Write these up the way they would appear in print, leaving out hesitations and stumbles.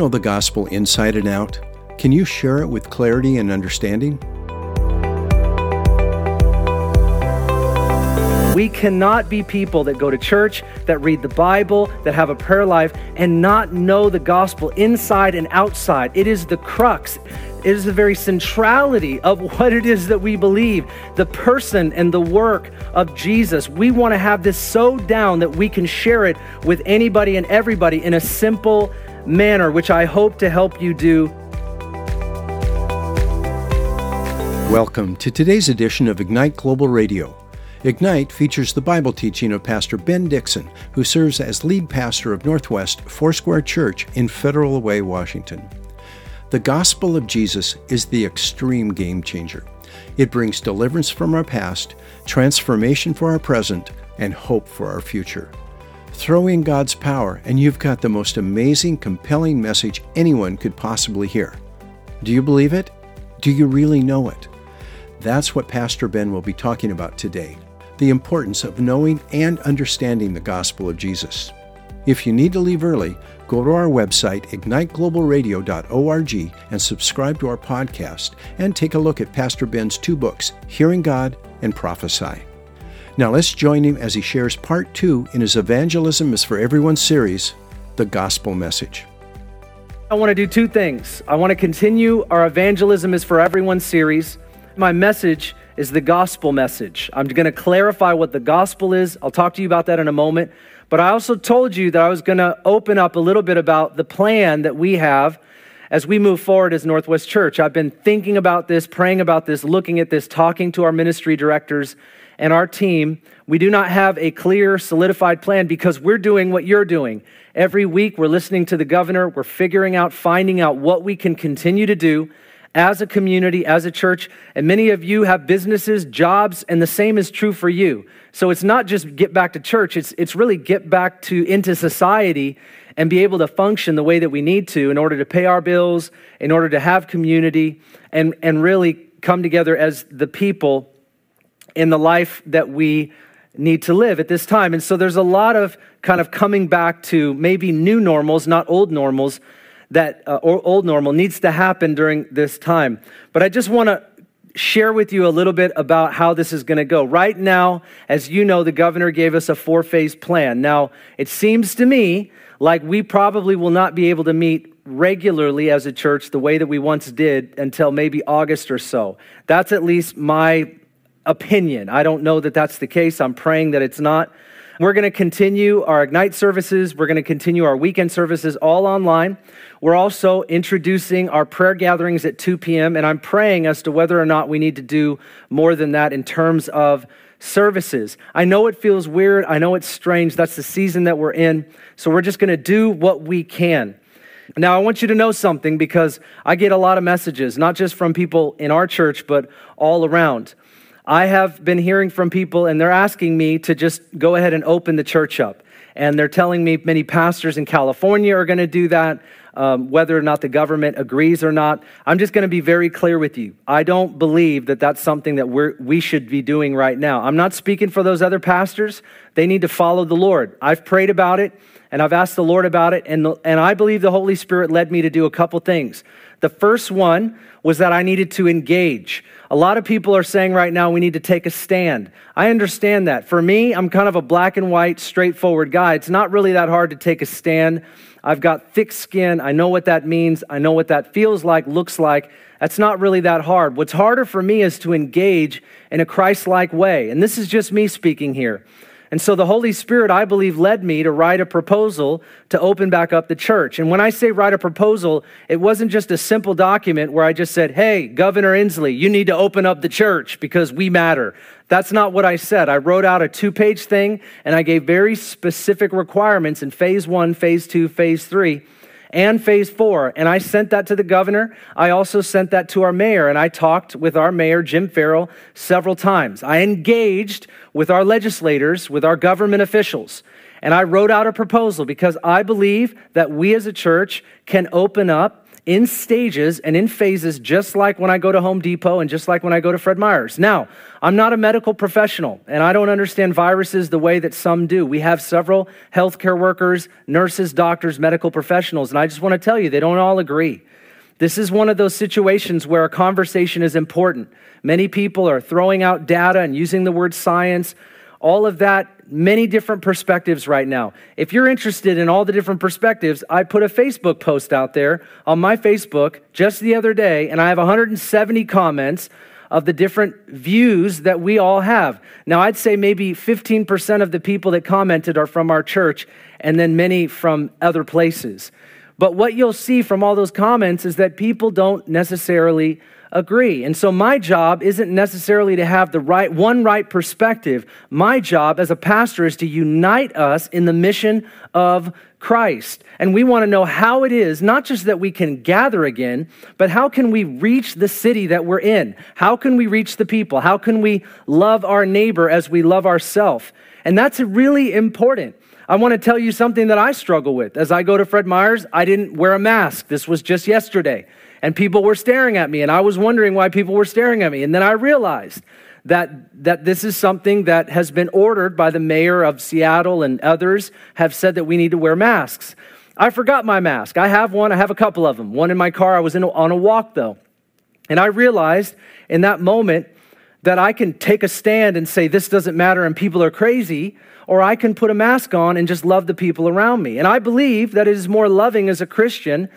know the gospel inside and out? Can you share it with clarity and understanding? We cannot be people that go to church, that read the Bible, that have a prayer life, and not know the gospel inside and outside. It is the crux. It is the very centrality of what it is that we believe, the person and the work of Jesus. We want to have this so down that we can share it with anybody and everybody in a simple manner, which I hope to help you do. Welcome to today's edition of Ignite Global Radio. Ignite features the Bible teaching of Pastor Ben Dixon, who serves as lead pastor of Northwest Foursquare Church in Federal Way, Washington. The gospel of Jesus is the extreme game changer. It brings deliverance from our past, transformation for our present, and hope for our future. Throw in God's power, and you've got the most amazing, compelling message anyone could possibly hear. Do you believe it? Do you really know it? That's what Pastor Ben will be talking about today, the importance of knowing and understanding the gospel of Jesus. If you need to leave early, go to our website, igniteglobalradio.org, and subscribe to our podcast, and take a look at Pastor Ben's two books, Hearing God and Prophesy. Now let's join him as he shares part two in his Evangelism is for Everyone series, The Gospel Message. I want to do two things. I want to continue our Evangelism is for Everyone series. My message is the gospel message. I'm going to clarify what the gospel is. I'll talk to you about that in a moment. But I also told you that I was going to open up a little bit about the plan that we have as we move forward as Northwest Church. I've been thinking about this, praying about this, looking at this, talking to our ministry directors and our team. We do not have a clear, solidified plan because we're doing what you're doing. Every week we're listening to the governor. We're finding out what we can continue to do as a community, as a church, and many of you have businesses, jobs, and the same is true for you. So it's not just get back to church, it's really get back to into society and be able to function the way that we need to in order to pay our bills, in order to have community, and really come together as the people in the life that we need to live at this time. And so there's a lot of kind of coming back to maybe new normals, not old normals, that old normal needs to happen during this time. But I just want to share with you a little bit about how this is going to go. Right now, as you know, the governor gave us a four-phase plan. Now, it seems to me like we probably will not be able to meet regularly as a church the way that we once did until maybe August or so. That's at least my opinion. I don't know that that's the case. I'm praying that it's not. We're going to continue our Ignite services. We're going to continue our weekend services all online. We're also introducing our prayer gatherings at 2 p.m., and I'm praying as to whether or not we need to do more than that in terms of services. I know it feels weird. I know it's strange. That's the season that we're in, so we're just going to do what we can. Now, I want you to know something because I get a lot of messages, not just from people in our church, but all around. I have been hearing from people, and they're asking me to just go ahead and open the church up. And they're telling me many pastors in California are going to do that, whether or not the government agrees or not. I'm just going to be very clear with you. I don't believe that that's something that we should be doing right now. I'm not speaking for those other pastors. They need to follow the Lord. I've prayed about it, and I've asked the Lord about it, and I believe the Holy Spirit led me to do a couple things. The first one was that I needed to engage. A lot of people are saying right now we need to take a stand. I understand that. For me, I'm kind of a black and white, straightforward guy. It's not really that hard to take a stand. I've got thick skin. I know what that means. I know what that feels like, looks like. That's not really that hard. What's harder for me is to engage in a Christ-like way. And this is just me speaking here. And so the Holy Spirit, I believe, led me to write a proposal to open back up the church. And when I say write a proposal, it wasn't just a simple document where I just said, hey, Governor Inslee, you need to open up the church because we matter. That's not what I said. I wrote out a 2-page thing, and I gave very specific requirements in phase 1, phase 2, phase 3, and phase 4. And I sent that to the governor. I also sent that to our mayor, and I talked with our mayor, Jim Farrell, several times. I engaged with our legislators, with our government officials, and I wrote out a proposal because I believe that we as a church can open up in stages and in phases, just like when I go to Home Depot and just like when I go to Fred Meyer's. Now, I'm not a medical professional, and I don't understand viruses the way that some do. We have several healthcare workers, nurses, doctors, medical professionals, and I just want to tell you, they don't all agree. This is one of those situations where a conversation is important. Many people are throwing out data and using the word science, all of that, many different perspectives right now. If you're interested in all the different perspectives, I put a Facebook post out there on my Facebook just the other day, and I have 170 comments of the different views that we all have. Now, I'd say maybe 15% of the people that commented are from our church, and then many from other places. But what you'll see from all those comments is that people don't necessarily agree. And so my job isn't necessarily to have the right perspective. My job as a pastor is to unite us in the mission of Christ. And we want to know how it is, not just that we can gather again, but how can we reach the city that we're in? How can we reach the people? How can we love our neighbor as we love ourselves? And that's really important. I want to tell you something that I struggle with. As I go to Fred Meyer's, I didn't wear a mask. This was just yesterday. And people were staring at me, and I was wondering why people were staring at me. And then I realized that this is something that has been ordered by the mayor of Seattle, and others have said that we need to wear masks. I forgot my mask. I have one. I have a couple of them. One in my car. I was on a walk, though. And I realized in that moment that I can take a stand and say, this doesn't matter and people are crazy, or I can put a mask on and just love the people around me. And I believe that it is more loving as a Christian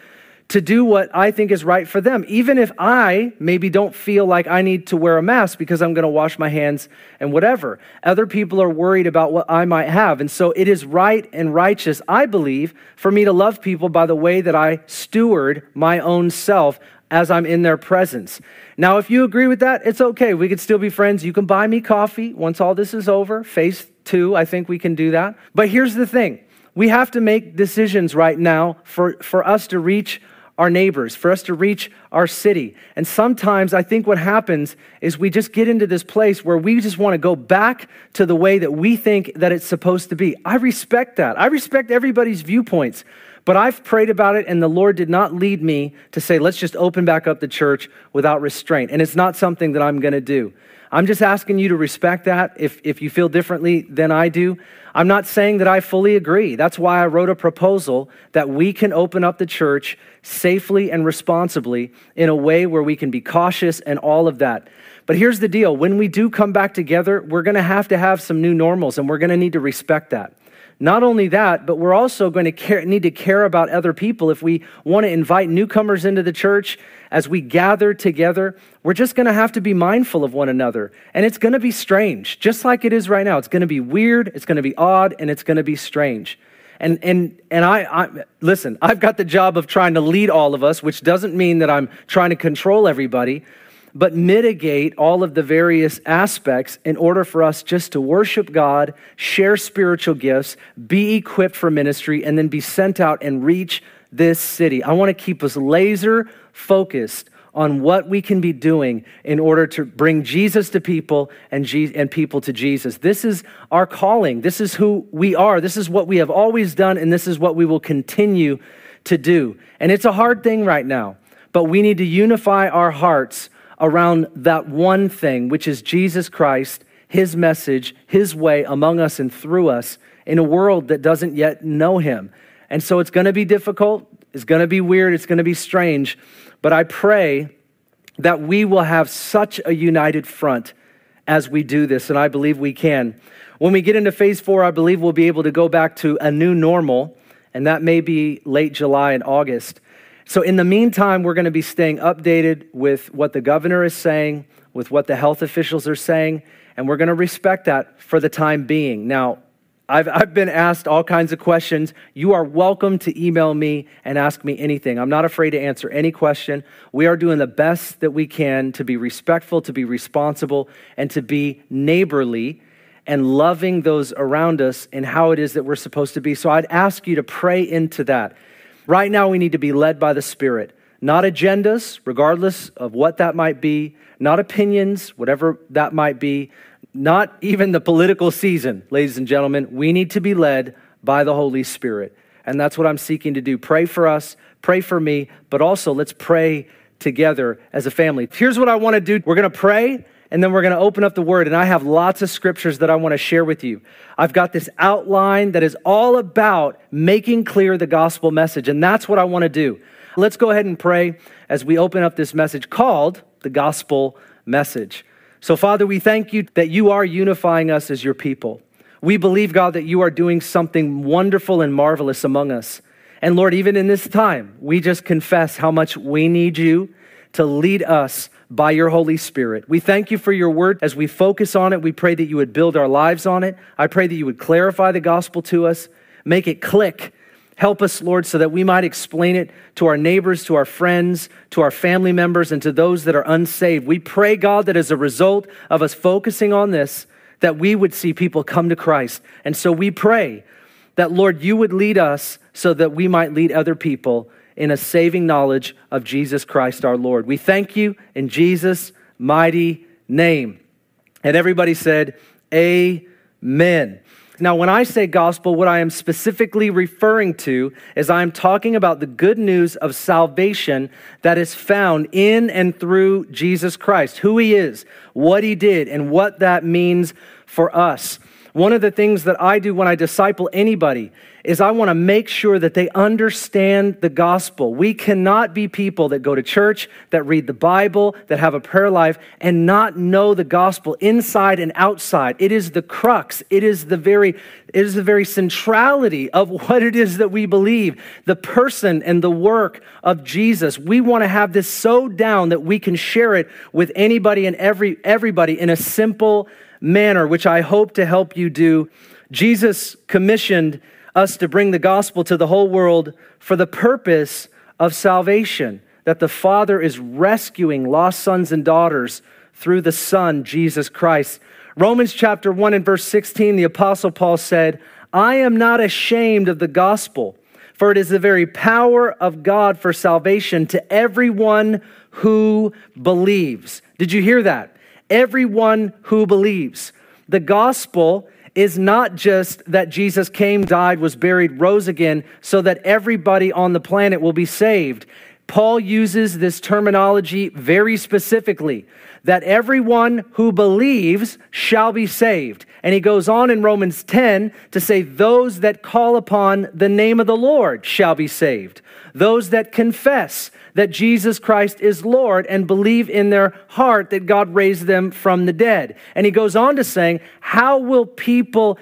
to do what I think is right for them, even if I maybe don't feel like I need to wear a mask because I'm going to wash my hands and whatever. Other people are worried about what I might have. And so it is right and righteous, I believe, for me to love people by the way that I steward my own self as I'm in their presence. Now, if you agree with that, it's okay. We could still be friends. You can buy me coffee once all this is over. Phase 2, I think we can do that. But here's the thing. We have to make decisions right now for us to reach our neighbors, for us to reach our city. And sometimes I think what happens is we just get into this place where we just want to go back to the way that we think that it's supposed to be. I respect that. I respect everybody's viewpoints. But I've prayed about it, and the Lord did not lead me to say, let's just open back up the church without restraint. And it's not something that I'm going to do. I'm just asking you to respect that if you feel differently than I do. I'm not saying that I fully agree. That's why I wrote a proposal that we can open up the church safely and responsibly in a way where we can be cautious and all of that. But here's the deal. When we do come back together, we're going to have some new normals, and we're going to need to respect that. Not only that, but we're also going to need to care about other people. If we want to invite newcomers into the church, as we gather together, we're just going to have to be mindful of one another. And it's going to be strange, just like it is right now. It's going to be weird, it's going to be odd, and it's going to be strange. And I listen, I've got the job of trying to lead all of us, which doesn't mean that I'm trying to control everybody, but mitigate all of the various aspects in order for us just to worship God, share spiritual gifts, be equipped for ministry, and then be sent out and reach this city. I want to keep us laser focused on what we can be doing in order to bring Jesus to people and people to Jesus. This is our calling. This is who we are. This is what we have always done, and this is what we will continue to do. And it's a hard thing right now, but we need to unify our hearts around that one thing, which is Jesus Christ, his message, his way among us and through us in a world that doesn't yet know him. And so it's going to be difficult, it's going to be weird, it's going to be strange, but I pray that we will have such a united front as we do this, and I believe we can. When we get into phase 4, I believe we'll be able to go back to a new normal, and that may be late July and August. So in the meantime, we're going to be staying updated with what the governor is saying, with what the health officials are saying, and we're going to respect that for the time being. Now, I've been asked all kinds of questions. You are welcome to email me and ask me anything. I'm not afraid to answer any question. We are doing the best that we can to be respectful, to be responsible, and to be neighborly and loving those around us and how it is that we're supposed to be. So I'd ask you to pray into that. Right now, we need to be led by the Spirit, not agendas, regardless of what that might be, not opinions, whatever that might be, not even the political season, ladies and gentlemen. We need to be led by the Holy Spirit. And that's what I'm seeking to do. Pray for us, pray for me, but also let's pray together as a family. Here's what I want to do. We're going to pray, and then we're going to open up the Word. And I have lots of scriptures that I want to share with you. I've got this outline that is all about making clear the gospel message. And that's what I want to do. Let's go ahead and pray as we open up this message called the gospel message. So, Father, we thank you that you are unifying us as your people. We believe, God, that you are doing something wonderful and marvelous among us. And Lord, even in this time, we just confess how much we need you to lead us by your Holy Spirit. We thank you for your word. As we focus on it, we pray that you would build our lives on it. I pray that you would clarify the gospel to us, make it click. Help us, Lord, so that we might explain it to our neighbors, to our friends, to our family members, and to those that are unsaved. We pray, God, that as a result of us focusing on this, that we would see people come to Christ. And so we pray that, Lord, you would lead us so that we might lead other people in a saving knowledge of Jesus Christ our Lord. We thank you in Jesus' mighty name. And everybody said, amen. Now, when I say gospel, what I am specifically referring to is I'm talking about the good news of salvation that is found in and through Jesus Christ, who he is, what he did, and what that means for us. One of the things that I do when I disciple anybody is I want to make sure that they understand the gospel. We cannot be people that go to church, that read the Bible, that have a prayer life, and not know the gospel inside and outside. It is the crux. It is the very centrality of what it is that we believe, the person and the work of Jesus. We want to have this so down that we can share it with anybody and everybody in a simple manner, which I hope to help you do. Jesus commissioned us to bring the gospel to the whole world for the purpose of salvation, that the Father is rescuing lost sons and daughters through the Son, Jesus Christ. Romans chapter 1 and verse 16, the Apostle Paul said, "I am not ashamed of the gospel, for it is the very power of God for salvation to everyone who believes." Did you hear that? Everyone who believes. The gospel is not just that Jesus came, died, was buried, rose again, so that everybody on the planet will be saved. Paul uses this terminology very specifically, that everyone who believes shall be saved. And he goes on in Romans 10 to say, those that call upon the name of the Lord shall be saved. Those that confess that Jesus Christ is Lord and believe in their heart that God raised them from the dead. And he goes on to saying, how will people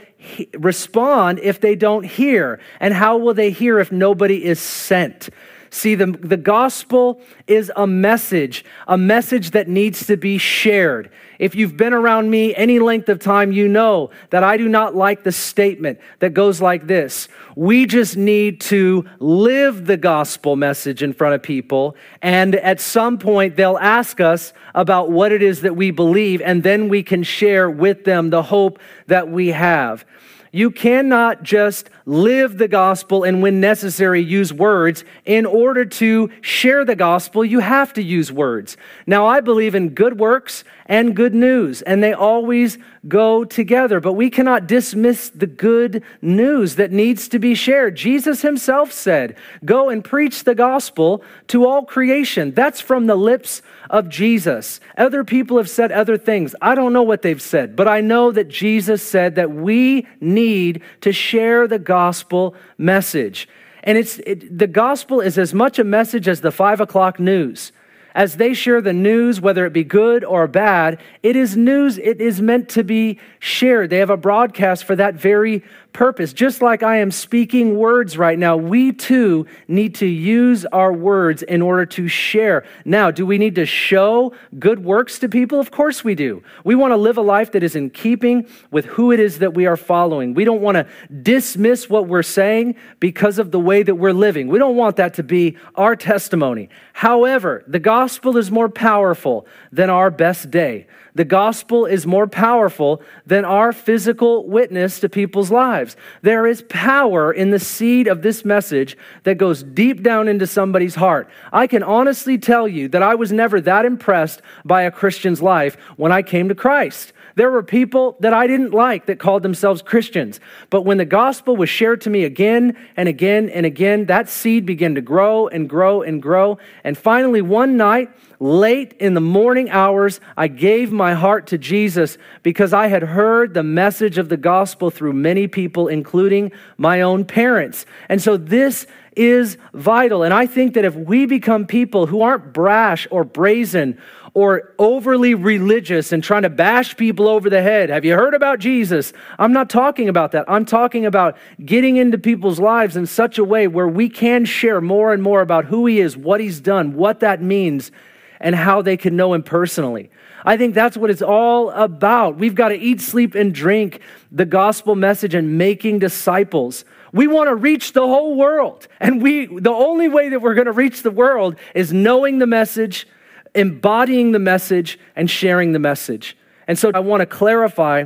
respond if they don't hear? And how will they hear if nobody is sent? See, the gospel is a message that needs to be shared. If you've been around me any length of time, you know that I do not like the statement that goes like this: we just need to live the gospel message in front of people, and at some point they'll ask us about what it is that we believe, and then we can share with them the hope that we have. You cannot just live the gospel and, when necessary, use words. In order to share the gospel, you have to use words. Now, I believe in good works and good news, and they always go together, but we cannot dismiss the good news that needs to be shared. Jesus himself said, "Go and preach the gospel to all creation." That's from the lips of Jesus. Other people have said other things. I don't know what they've said, but I know that Jesus said that we need to share the gospel message. And the gospel is as much a message as the 5 o'clock news. As they share the news, whether it be good or bad, it is news. It is meant to be shared. They have a broadcast for that very purpose. Just like I am speaking words right now, we too need to use our words in order to share. Now, do we need to show good works to people? Of course we do. We want to live a life that is in keeping with who it is that we are following. We don't want to dismiss what we're saying because of the way that we're living. We don't want that to be our testimony. However, the gospel is more powerful than our best day. The gospel is more powerful than our physical witness to people's lives. There is power in the seed of this message that goes deep down into somebody's heart. I can honestly tell you that I was never that impressed by a Christian's life when I came to Christ. There were people that I didn't like that called themselves Christians. But when the gospel was shared to me again and again and again, that seed began to grow and grow and grow. And finally, one night, late in the morning hours, I gave my heart to Jesus because I had heard the message of the gospel through many people, including my own parents. And so this is vital. And I think that if we become people who aren't brash or brazen or overly religious and trying to bash people over the head, have you heard about Jesus? I'm not talking about that. I'm talking about getting into people's lives in such a way where we can share more and more about who he is, what he's done, what that means, and how they can know him personally. I think that's what it's all about. We've got to eat, sleep, and drink the gospel message and making disciples. We want to reach the whole world. And the only way that we're going to reach the world is knowing the message, embodying the message, and sharing the message. And so I want to clarify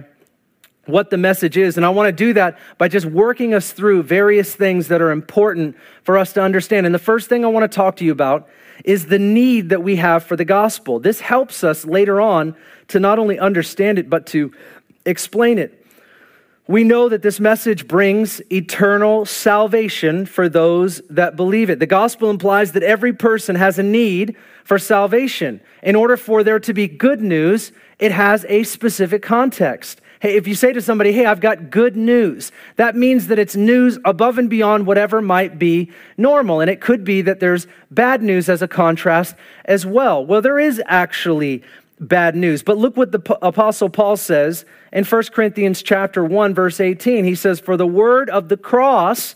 what the message is. And I want to do that by just working us through various things that are important for us to understand. And the first thing I want to talk to you about is the need that we have for the gospel. This helps us later on to not only understand it, but to explain it. We know that this message brings eternal salvation for those that believe it. The gospel implies that every person has a need for salvation. In order for there to be good news, it has a specific context. Hey, if you say to somebody, hey, I've got good news, that means that it's news above and beyond whatever might be normal. And it could be that there's bad news as a contrast as well. Well, there is actually bad news. But look what the Apostle Paul says in 1 Corinthians chapter 1, verse 18. He says, for the word of the cross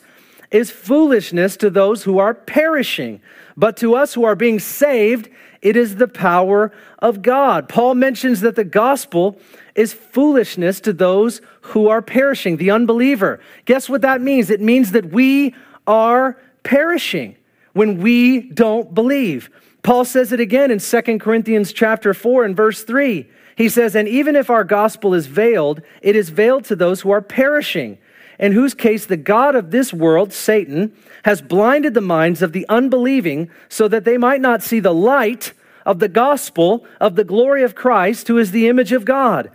is foolishness to those who are perishing, but to us who are being saved, it is the power of God. Paul mentions that the gospel is foolishness to those who are perishing, the unbeliever. Guess what that means? It means that we are perishing when we don't believe. Paul says it again in 2 Corinthians chapter 4 and verse 3. He says, and even if our gospel is veiled, it is veiled to those who are perishing, in whose case the God of this world, Satan, has blinded the minds of the unbelieving so that they might not see the light of the gospel of the glory of Christ, who is the image of God.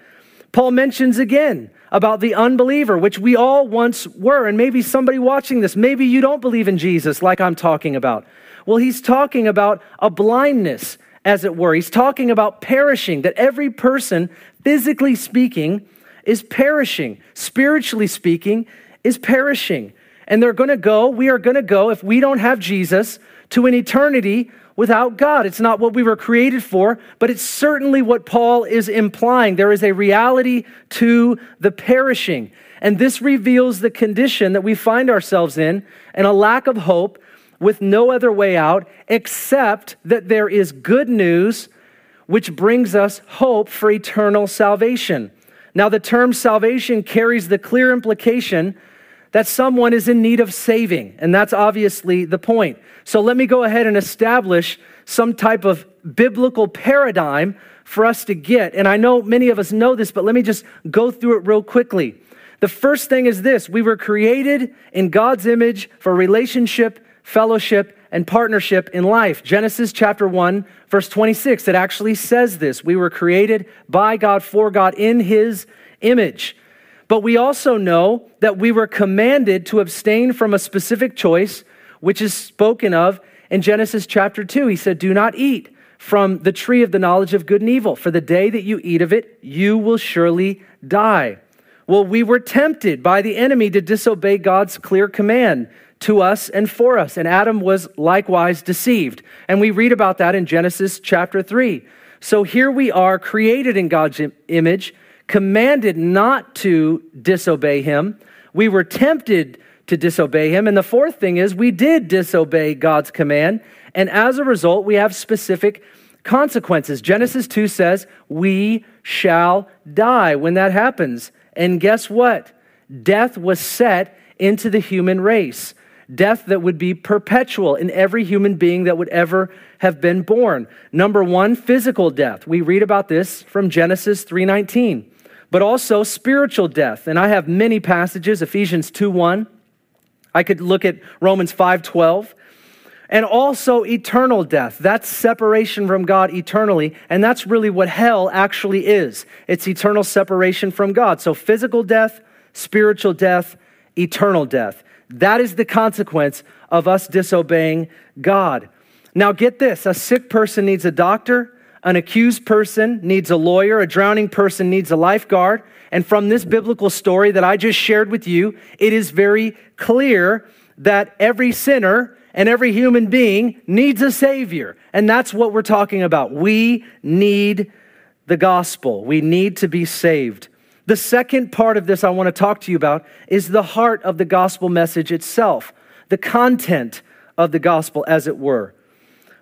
Paul mentions again about the unbeliever, which we all once were, and maybe somebody watching this, maybe you don't believe in Jesus like I'm talking about. Well, he's talking about a blindness, as it were. He's talking about perishing, that every person, physically speaking, is perishing. Spiritually speaking, is perishing. And we are going to go, if we don't have Jesus, to an eternity without God. It's not what we were created for, but it's certainly what Paul is implying. There is a reality to the perishing. And this reveals the condition that we find ourselves in, and a lack of hope with no other way out, except that there is good news, which brings us hope for eternal salvation. Now, the term salvation carries the clear implication that someone is in need of saving, and that's obviously the point. So let me go ahead and establish some type of biblical paradigm for us to get. And I know many of us know this, but let me just go through it real quickly. The first thing is this: we were created in God's image for relationship, fellowship, and partnership in life. Genesis chapter 1, verse 26, it actually says this. We were created by God, for God, in his image. But we also know that we were commanded to abstain from a specific choice, which is spoken of in Genesis chapter 2. He said, do not eat from the tree of the knowledge of good and evil, for the day that you eat of it, you will surely die. Well, we were tempted by the enemy to disobey God's clear command to us and for us. And Adam was likewise deceived. And we read about that in Genesis chapter 3. So here we are, created in God's image, commanded not to disobey him. We were tempted to disobey him. And the fourth thing is, we did disobey God's command. And as a result, we have specific consequences. Genesis 2 says, we shall die when that happens. And guess what? Death was set into the human race. Death that would be perpetual in every human being that would ever have been born. Number one, physical death. We read about this from Genesis 3:19, but also spiritual death. And I have many passages, Ephesians 2:1. I could look at Romans 5:12. and also eternal death. That's separation from God eternally, and that's really what hell actually is. It's eternal separation from God. So physical death, spiritual death, eternal death. That is the consequence of us disobeying God. Now get this, a sick person needs a doctor, an accused person needs a lawyer, a drowning person needs a lifeguard, and from this biblical story that I just shared with you, it is very clear that every sinner and every human being needs a savior, and that's what we're talking about. We need the gospel. We need to be saved. The second part of this I want to talk to you about is the heart of the gospel message itself, the content of the gospel, as it were.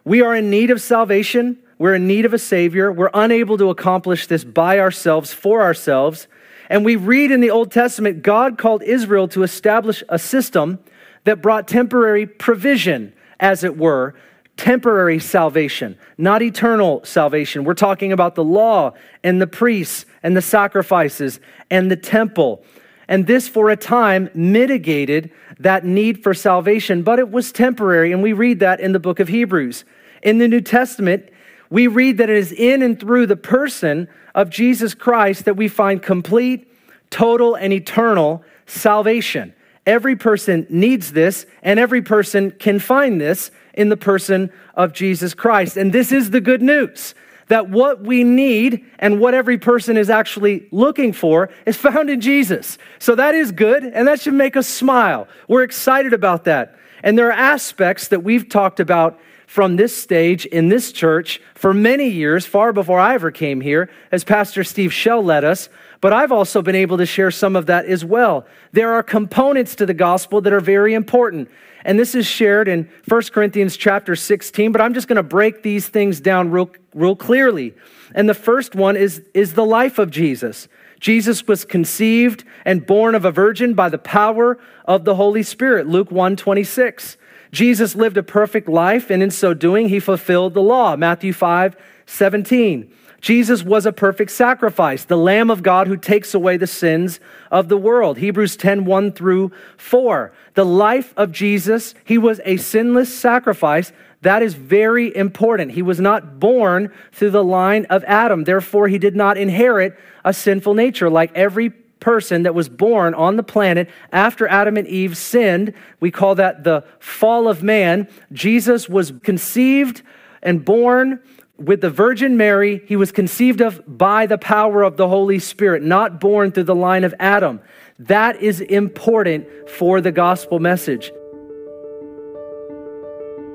We are in need of salvation. We're in need of a savior. We're unable to accomplish this by ourselves, for ourselves. And we read in the Old Testament, God called Israel to establish a system that brought temporary provision, as it were, temporary salvation, not eternal salvation. We're talking about the law and the priests and the sacrifices and the temple. And this, for a time, mitigated that need for salvation, but it was temporary, and we read that in the book of Hebrews. In the New Testament, we read that it is in and through the person of Jesus Christ that we find complete, total, and eternal salvation. Every person needs this, and every person can find this in the person of Jesus Christ. And this is the good news, that what we need and what every person is actually looking for is found in Jesus. So that is good, and that should make us smile. We're excited about that. And there are aspects that we've talked about from this stage in this church for many years, far before I ever came here, as Pastor Steve Schell led us, but I've also been able to share some of that as well. There are components to the gospel that are very important, and this is shared in 1 Corinthians chapter 16, but I'm just going to break these things down real clearly. And the first one is the life of Jesus. Jesus was conceived and born of a virgin by the power of the Holy Spirit, Luke 1:26. Jesus lived a perfect life, and in so doing, he fulfilled the law, Matthew 5:17. Jesus was a perfect sacrifice, the Lamb of God who takes away the sins of the world, Hebrews 10:1 through 4. The life of Jesus, he was a sinless sacrifice. That is very important. He was not born through the line of Adam. Therefore, he did not inherit a sinful nature like every person that was born on the planet after Adam and Eve sinned. We call that the fall of man. Jesus was conceived and born with the Virgin Mary. He was conceived of by the power of the Holy Spirit, not born through the line of Adam. That is important for the gospel message.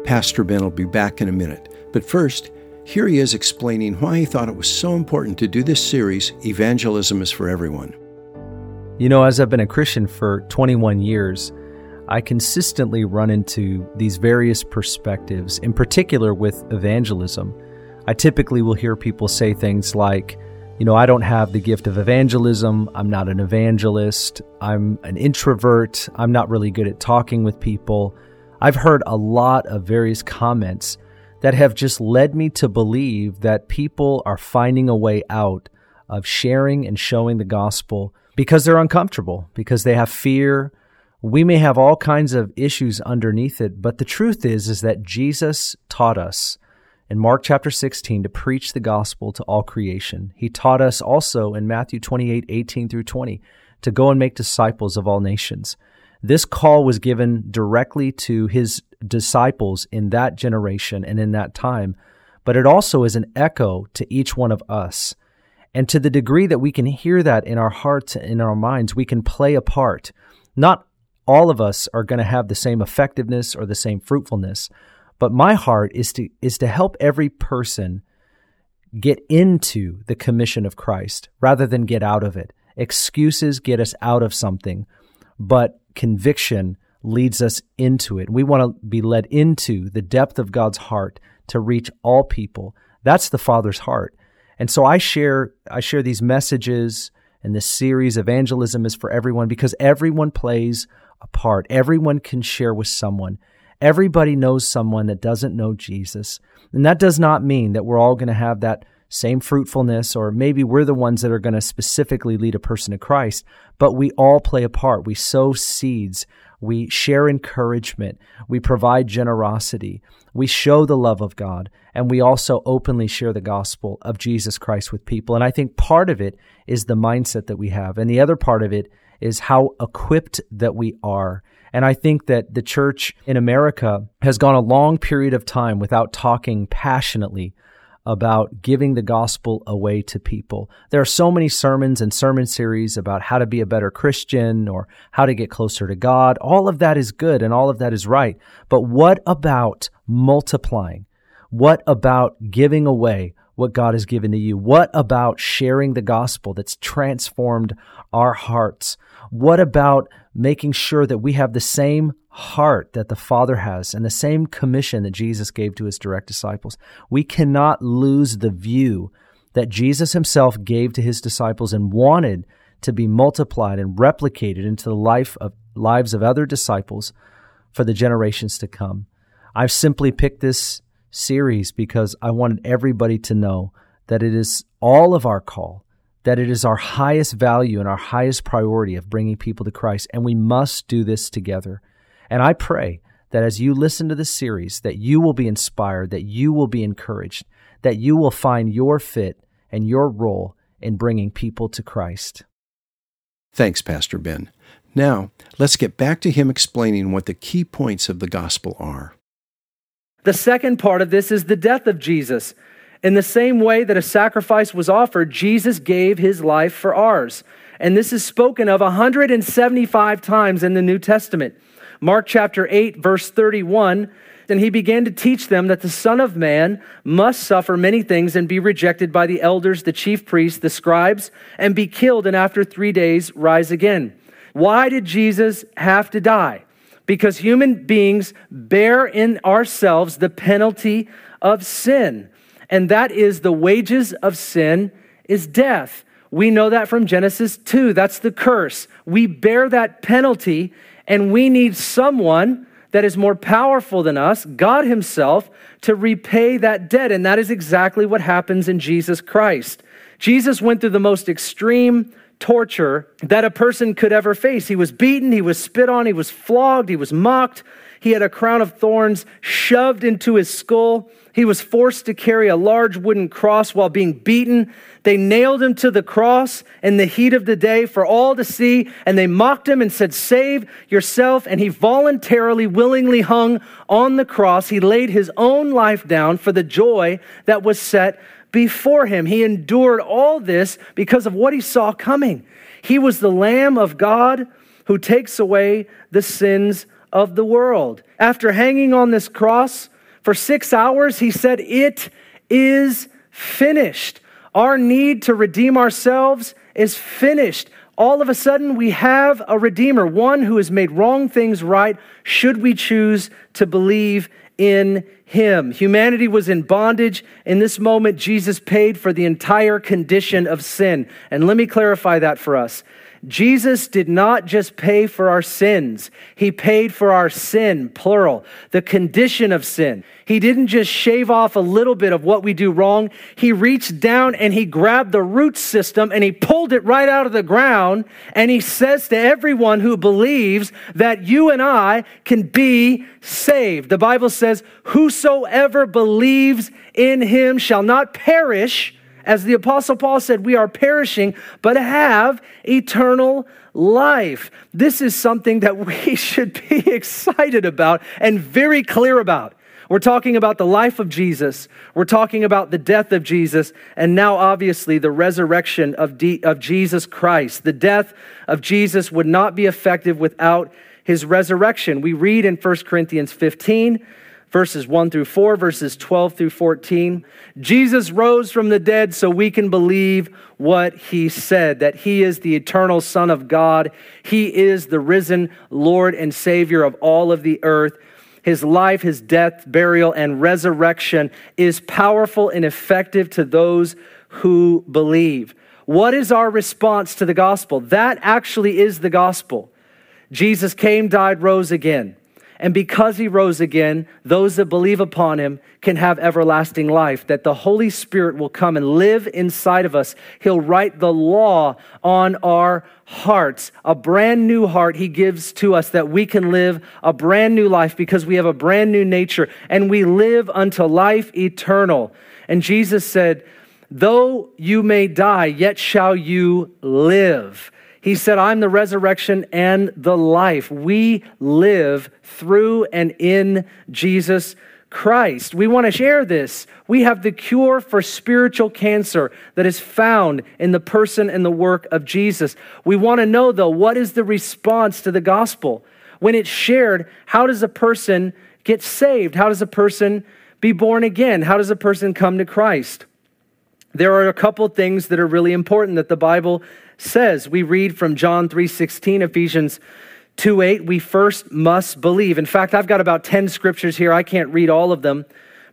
Pastor Ben will be back in a minute, but first, here he is explaining why he thought it was so important to do this series, Evangelism is for Everyone. You know, as I've been a Christian for 21 years, I consistently run into these various perspectives, in particular with evangelism. I typically will hear people say things like, you know, I don't have the gift of evangelism, I'm not an evangelist, I'm an introvert, I'm not really good at talking with people. I've heard a lot of various comments that have just led me to believe that people are finding a way out of sharing and showing the gospel because they're uncomfortable, because they have fear. We may have all kinds of issues underneath it, but the truth is that Jesus taught us in Mark chapter 16 to preach the gospel to all creation. He taught us also in Matthew 28:18 through 20, to go and make disciples of all nations. This call was given directly to his disciples in that generation and in that time, but it also is an echo to each one of us. And to the degree that we can hear that in our hearts and in our minds, we can play a part. Not all of us are going to have the same effectiveness or the same fruitfulness, but my heart is to help every person get into the commission of Christ rather than get out of it. Excuses get us out of something, but conviction leads us into it. We want to be led into the depth of God's heart to reach all people. That's the Father's heart. And so I share these messages and this series, Evangelism is for Everyone, because everyone plays a part. Everyone can share with someone. Everybody knows someone that doesn't know Jesus. And that does not mean that we're all going to have that same fruitfulness, or maybe we're the ones that are going to specifically lead a person to Christ, but we all play a part. We sow seeds. We share encouragement. We provide generosity. We show the love of God, and we also openly share the gospel of Jesus Christ with people. And I think part of it is the mindset that we have, and the other part of it is how equipped that we are. And I think that the church in America has gone a long period of time without talking passionately about giving the gospel away to people. There are so many sermons and sermon series about how to be a better Christian or how to get closer to God. All of that is good and all of that is right. But what about multiplying? What about giving away what God has given to you? What about sharing the gospel that's transformed our hearts? What about making sure that we have the same heart that the Father has and the same commission that Jesus gave to his direct disciples? We cannot lose the view that Jesus himself gave to his disciples and wanted to be multiplied and replicated into the lives of other disciples for the generations to come. I've simply picked this series because I wanted everybody to know that it is all of our call, that it is our highest value and our highest priority of bringing people to Christ, and we must do this together. And I pray that as you listen to this series, that you will be inspired, that you will be encouraged, that you will find your fit and your role in bringing people to Christ. Thanks, Pastor Ben. Now, let's get back to him explaining what the key points of the gospel are. The second part of this is the death of Jesus. In the same way that a sacrifice was offered, Jesus gave his life for ours. And this is spoken of 175 times in the New Testament. Mark chapter 8, verse 31, "Then he began to teach them that the Son of Man must suffer many things and be rejected by the elders, the chief priests, the scribes, and be killed, and after 3 days rise again." Why did Jesus have to die? Because human beings bear in ourselves the penalty of sin. And that is the wages of sin is death. We know that from Genesis 2. That's the curse. We bear that penalty. And we need someone that is more powerful than us, God himself, to repay that debt. And that is exactly what happens in Jesus Christ. Jesus went through the most extreme torture that a person could ever face. He was beaten, he was spit on, he was flogged, he was mocked. He had a crown of thorns shoved into his skull. He was forced to carry a large wooden cross while being beaten. They nailed him to the cross in the heat of the day for all to see, and they mocked him and said, "Save yourself." And he voluntarily, willingly hung on the cross. He laid his own life down for the joy that was set before him. He endured all this because of what he saw coming. He was the Lamb of God who takes away the sins of the world. After hanging on this cross for 6 hours, he said, "It is finished." Our need to redeem ourselves is finished. All of a sudden, we have a Redeemer, one who has made wrong things right, should we choose to believe in him. Humanity was in bondage. In this moment, Jesus paid for the entire condition of sin. And let me clarify that for us. Jesus did not just pay for our sins. He paid for our sin, plural, the condition of sin. He didn't just shave off a little bit of what we do wrong. He reached down and he grabbed the root system and he pulled it right out of the ground. And he says to everyone who believes that you and I can be saved. The Bible says, "Whosoever believes in him shall not perish." As the Apostle Paul said, we are perishing, but have eternal life. This is something that we should be excited about and very clear about. We're talking about the life of Jesus. We're talking about the death of Jesus. And now, obviously, the resurrection of Jesus Christ. The death of Jesus would not be effective without his resurrection. We read in 1 Corinthians 15, verses 1 through 4, verses 12 through 14. "Jesus rose from the dead so we can believe what he said, that he is the eternal Son of God. He is the risen Lord and Savior of all of the earth. His life, his death, burial, and resurrection is powerful and effective to those who believe." What is our response to the gospel? That actually is the gospel. Jesus came, died, rose again. And because he rose again, those that believe upon him can have everlasting life, that the Holy Spirit will come and live inside of us. He'll write the law on our hearts, a brand new heart he gives to us that we can live a brand new life because we have a brand new nature and we live unto life eternal. And Jesus said, though you may die, yet shall you live. He said, I'm the resurrection and the life. We live through and in Jesus Christ. We want to share this. We have the cure for spiritual cancer that is found in the person and the work of Jesus. We want to know, though, what is the response to the gospel? When it's shared, how does a person get saved? How does a person be born again? How does a person come to Christ? There are a couple things that are really important that the Bible says. We read from John 3:16, Ephesians 2:8, we first must believe. In fact, I've got about 10 scriptures here. I can't read all of them,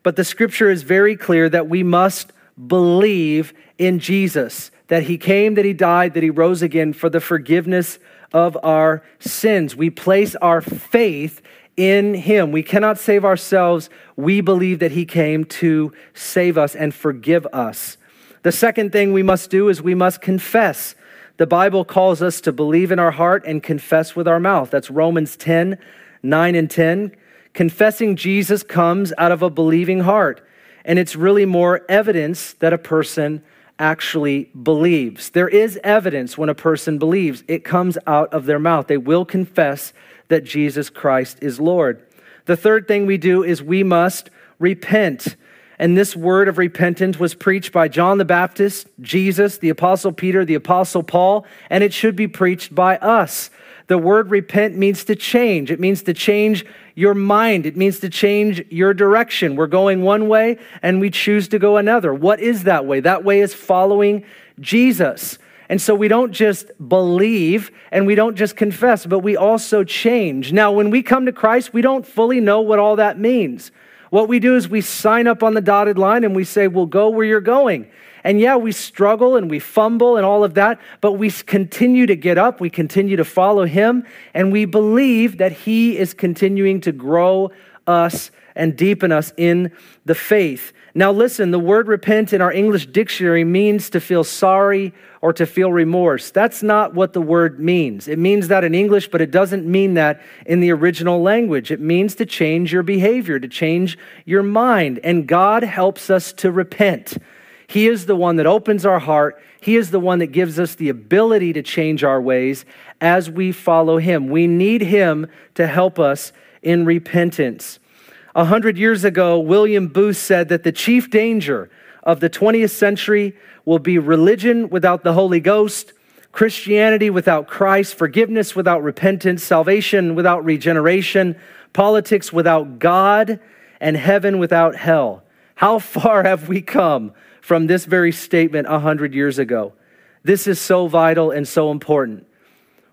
but the scripture is very clear that we must believe in Jesus, that he came, that he died, that he rose again for the forgiveness of our sins. We place our faith in him. We cannot save ourselves. We believe that he came to save us and forgive us. The second thing we must do is we must confess. The Bible calls us to believe in our heart and confess with our mouth. That's Romans 10:9 and 10. Confessing Jesus comes out of a believing heart, and it's really more evidence that a person actually believes. There is evidence when a person believes. It comes out of their mouth. They will confess that Jesus Christ is Lord. The third thing we do is we must repent. And this word of repentance was preached by John the Baptist, Jesus, the Apostle Peter, the Apostle Paul, and it should be preached by us. The word repent means to change. It means to change your mind. It means to change your direction. We're going one way and we choose to go another. What is that way? That way is following Jesus. And so we don't just believe and we don't just confess, but we also change. Now, when we come to Christ, we don't fully know what all that means. What we do is we sign up on the dotted line and we say, well, go where you're going. And yeah, we struggle and we fumble and all of that, but we continue to get up, we continue to follow him, and we believe that he is continuing to grow us and deepen us in the faith. Now listen, the word repent in our English dictionary means to feel sorry or to feel remorse. That's not what the word means. It means that in English, but it doesn't mean that in the original language. It means to change your behavior, to change your mind. And God helps us to repent. He is the one that opens our heart. He is the one that gives us the ability to change our ways as we follow him. We need him to help us in repentance. 100 years ago, William Booth said that the chief danger of the 20th century will be religion without the Holy Ghost, Christianity without Christ, forgiveness without repentance, salvation without regeneration, politics without God, and heaven without hell. How far have we come from this very statement 100 years ago? This is so vital and so important.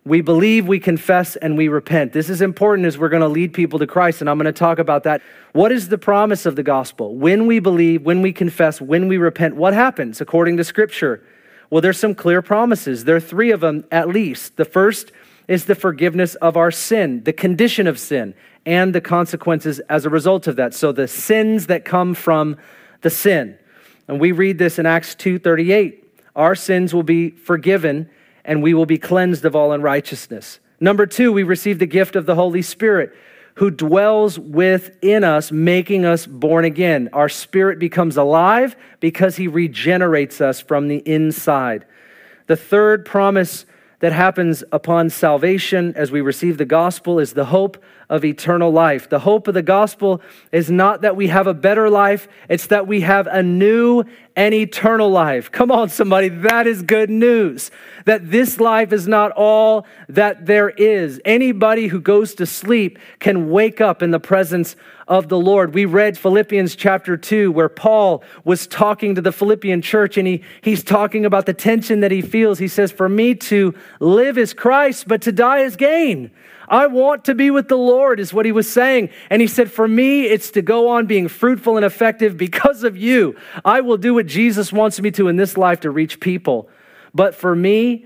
We believe, we confess, and we repent. This is important as we're going to lead people to Christ, and I'm going to talk about that. What is the promise of the gospel? When we believe, when we confess, when we repent, what happens according to Scripture? Well, there's some clear promises. There are three of them at least. The first is the forgiveness of our sin, the condition of sin, and the consequences as a result of that. So the sins that come from the sin. And we read this in Acts 2:38. Our sins will be forgiven and we will be cleansed of all unrighteousness. Number two, we receive the gift of the Holy Spirit who dwells within us, making us born again. Our spirit becomes alive because he regenerates us from the inside. The third promise that happens upon salvation as we receive the gospel is the hope of eternal life. The hope of the gospel is not that we have a better life, it's that we have a new and eternal life. Come on, somebody, that is good news. That this life is not all that there is. Anybody who goes to sleep can wake up in the presence of the Lord. We read Philippians chapter 2 where Paul was talking to the Philippian church and he's talking about the tension that he feels. He says, for me to live is Christ, but to die is gain. I want to be with the Lord is what he was saying. And he said, for me, it's to go on being fruitful and effective because of you. I will do what Jesus wants me to in this life to reach people. But for me,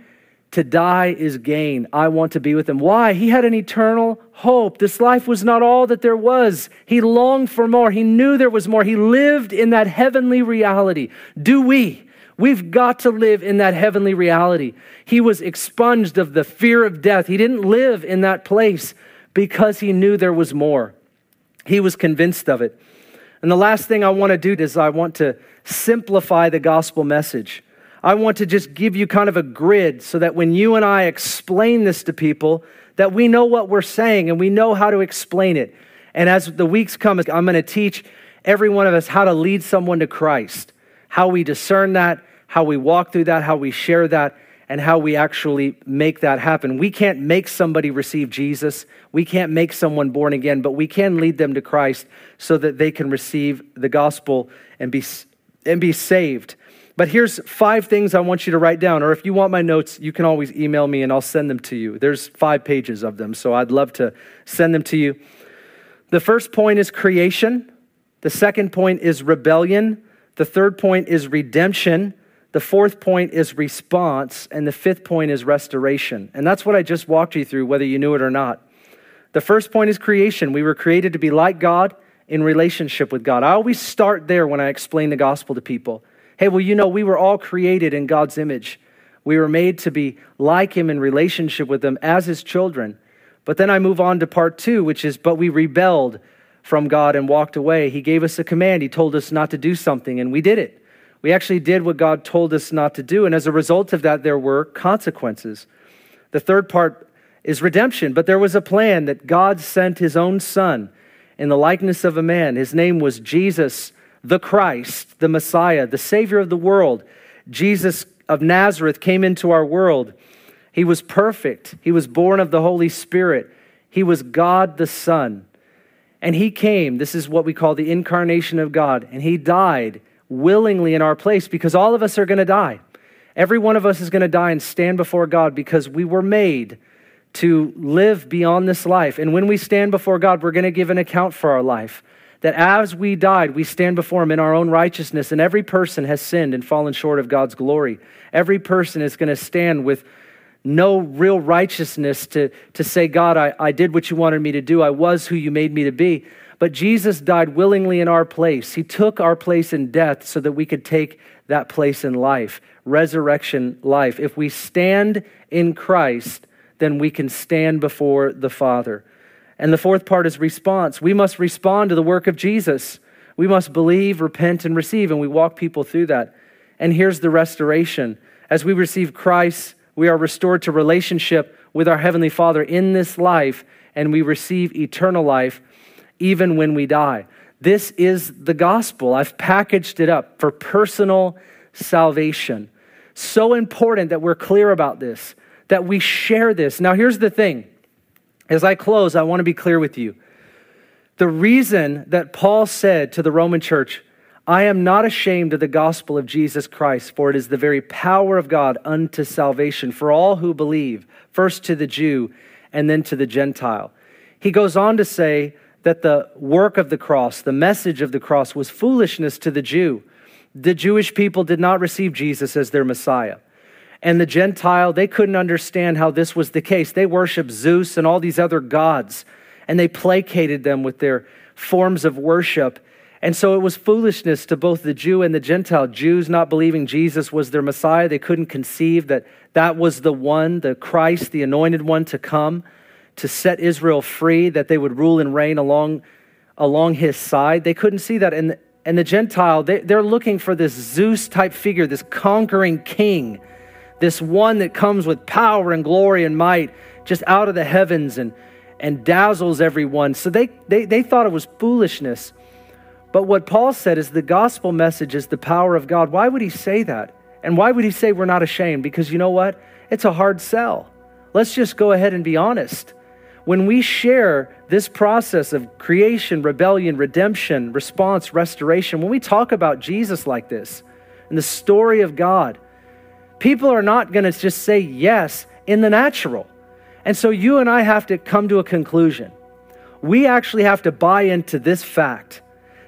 To die is gain. I want to be with him. Why? He had an eternal hope. This life was not all that there was. He longed for more. He knew there was more. He lived in that heavenly reality. Do we? We've got to live in that heavenly reality. He was expunged of the fear of death. He didn't live in that place because he knew there was more. He was convinced of it. And the last thing I want to do is I want to simplify the gospel message. I want to just give you kind of a grid so that when you and I explain this to people, that we know what we're saying and we know how to explain it. And as the weeks come, I'm going to teach every one of us how to lead someone to Christ, how we discern that, how we walk through that, how we share that, and how we actually make that happen. We can't make somebody receive Jesus. We can't make someone born again, but we can lead them to Christ so that they can receive the gospel and be saved. But here's 5 things I want you to write down, or if you want my notes, you can always email me and I'll send them to you. There's 5 pages of them, so I'd love to send them to you. The first point is creation. The second point is rebellion. The third point is redemption. The fourth point is response. And the fifth point is restoration. And that's what I just walked you through, whether you knew it or not. The first point is creation. We were created to be like God in relationship with God. I always start there when I explain the gospel to people. Hey, well, you know, we were all created in God's image. We were made to be like him in relationship with him as his children. But then I move on to part 2, which is, but we rebelled from God and walked away. He gave us a command. He told us not to do something, and we did it. We actually did what God told us not to do. And as a result of that, there were consequences. The third part is redemption. But there was a plan that God sent his own son in the likeness of a man. His name was Jesus, the Christ, the Messiah, the Savior of the world. Jesus of Nazareth came into our world. He was perfect. He was born of the Holy Spirit. He was God the Son. And he came, this is what we call the incarnation of God, and he died willingly in our place because all of us are going to die. Every one of us is going to die and stand before God because we were made to live beyond this life. And when we stand before God, we're going to give an account for our life. That as we died, we stand before him in our own righteousness, and every person has sinned and fallen short of God's glory. Every person is going to stand with no real righteousness to say, God, I did what you wanted me to do. I was who you made me to be. But Jesus died willingly in our place. He took our place in death so that we could take that place in life, resurrection life. If we stand in Christ, then we can stand before the Father. And the fourth part is response. We must respond to the work of Jesus. We must believe, repent, and receive, and we walk people through that. And here's the restoration. As we receive Christ, we are restored to relationship with our Heavenly Father in this life, and we receive eternal life even when we die. This is the gospel. I've packaged it up for personal salvation. So important that we're clear about this, that we share this. Now, here's the thing. As I close, I want to be clear with you. The reason that Paul said to the Roman church, I am not ashamed of the gospel of Jesus Christ, for it is the very power of God unto salvation for all who believe, first to the Jew and then to the Gentile. He goes on to say that the work of the cross, the message of the cross, was foolishness to the Jew. The Jewish people did not receive Jesus as their Messiah. And the Gentile, they couldn't understand how this was the case. They worshiped Zeus and all these other gods, and they placated them with their forms of worship. And so it was foolishness to both the Jew and the Gentile. Jews not believing Jesus was their Messiah. They couldn't conceive that that was the one, the Christ, the anointed one to come, to set Israel free, that they would rule and reign along his side. They couldn't see that. And the Gentile, they're looking for this Zeus-type figure, this conquering king, this one that comes with power and glory and might just out of the heavens and dazzles everyone. So they thought it was foolishness. But what Paul said is the gospel message is the power of God. Why would he say that? And why would he say we're not ashamed? Because you know what? It's a hard sell. Let's just go ahead and be honest. When we share this process of creation, rebellion, redemption, response, restoration, when we talk about Jesus like this and the story of God, people are not going to just say yes in the natural. And so you and I have to come to a conclusion. We actually have to buy into this fact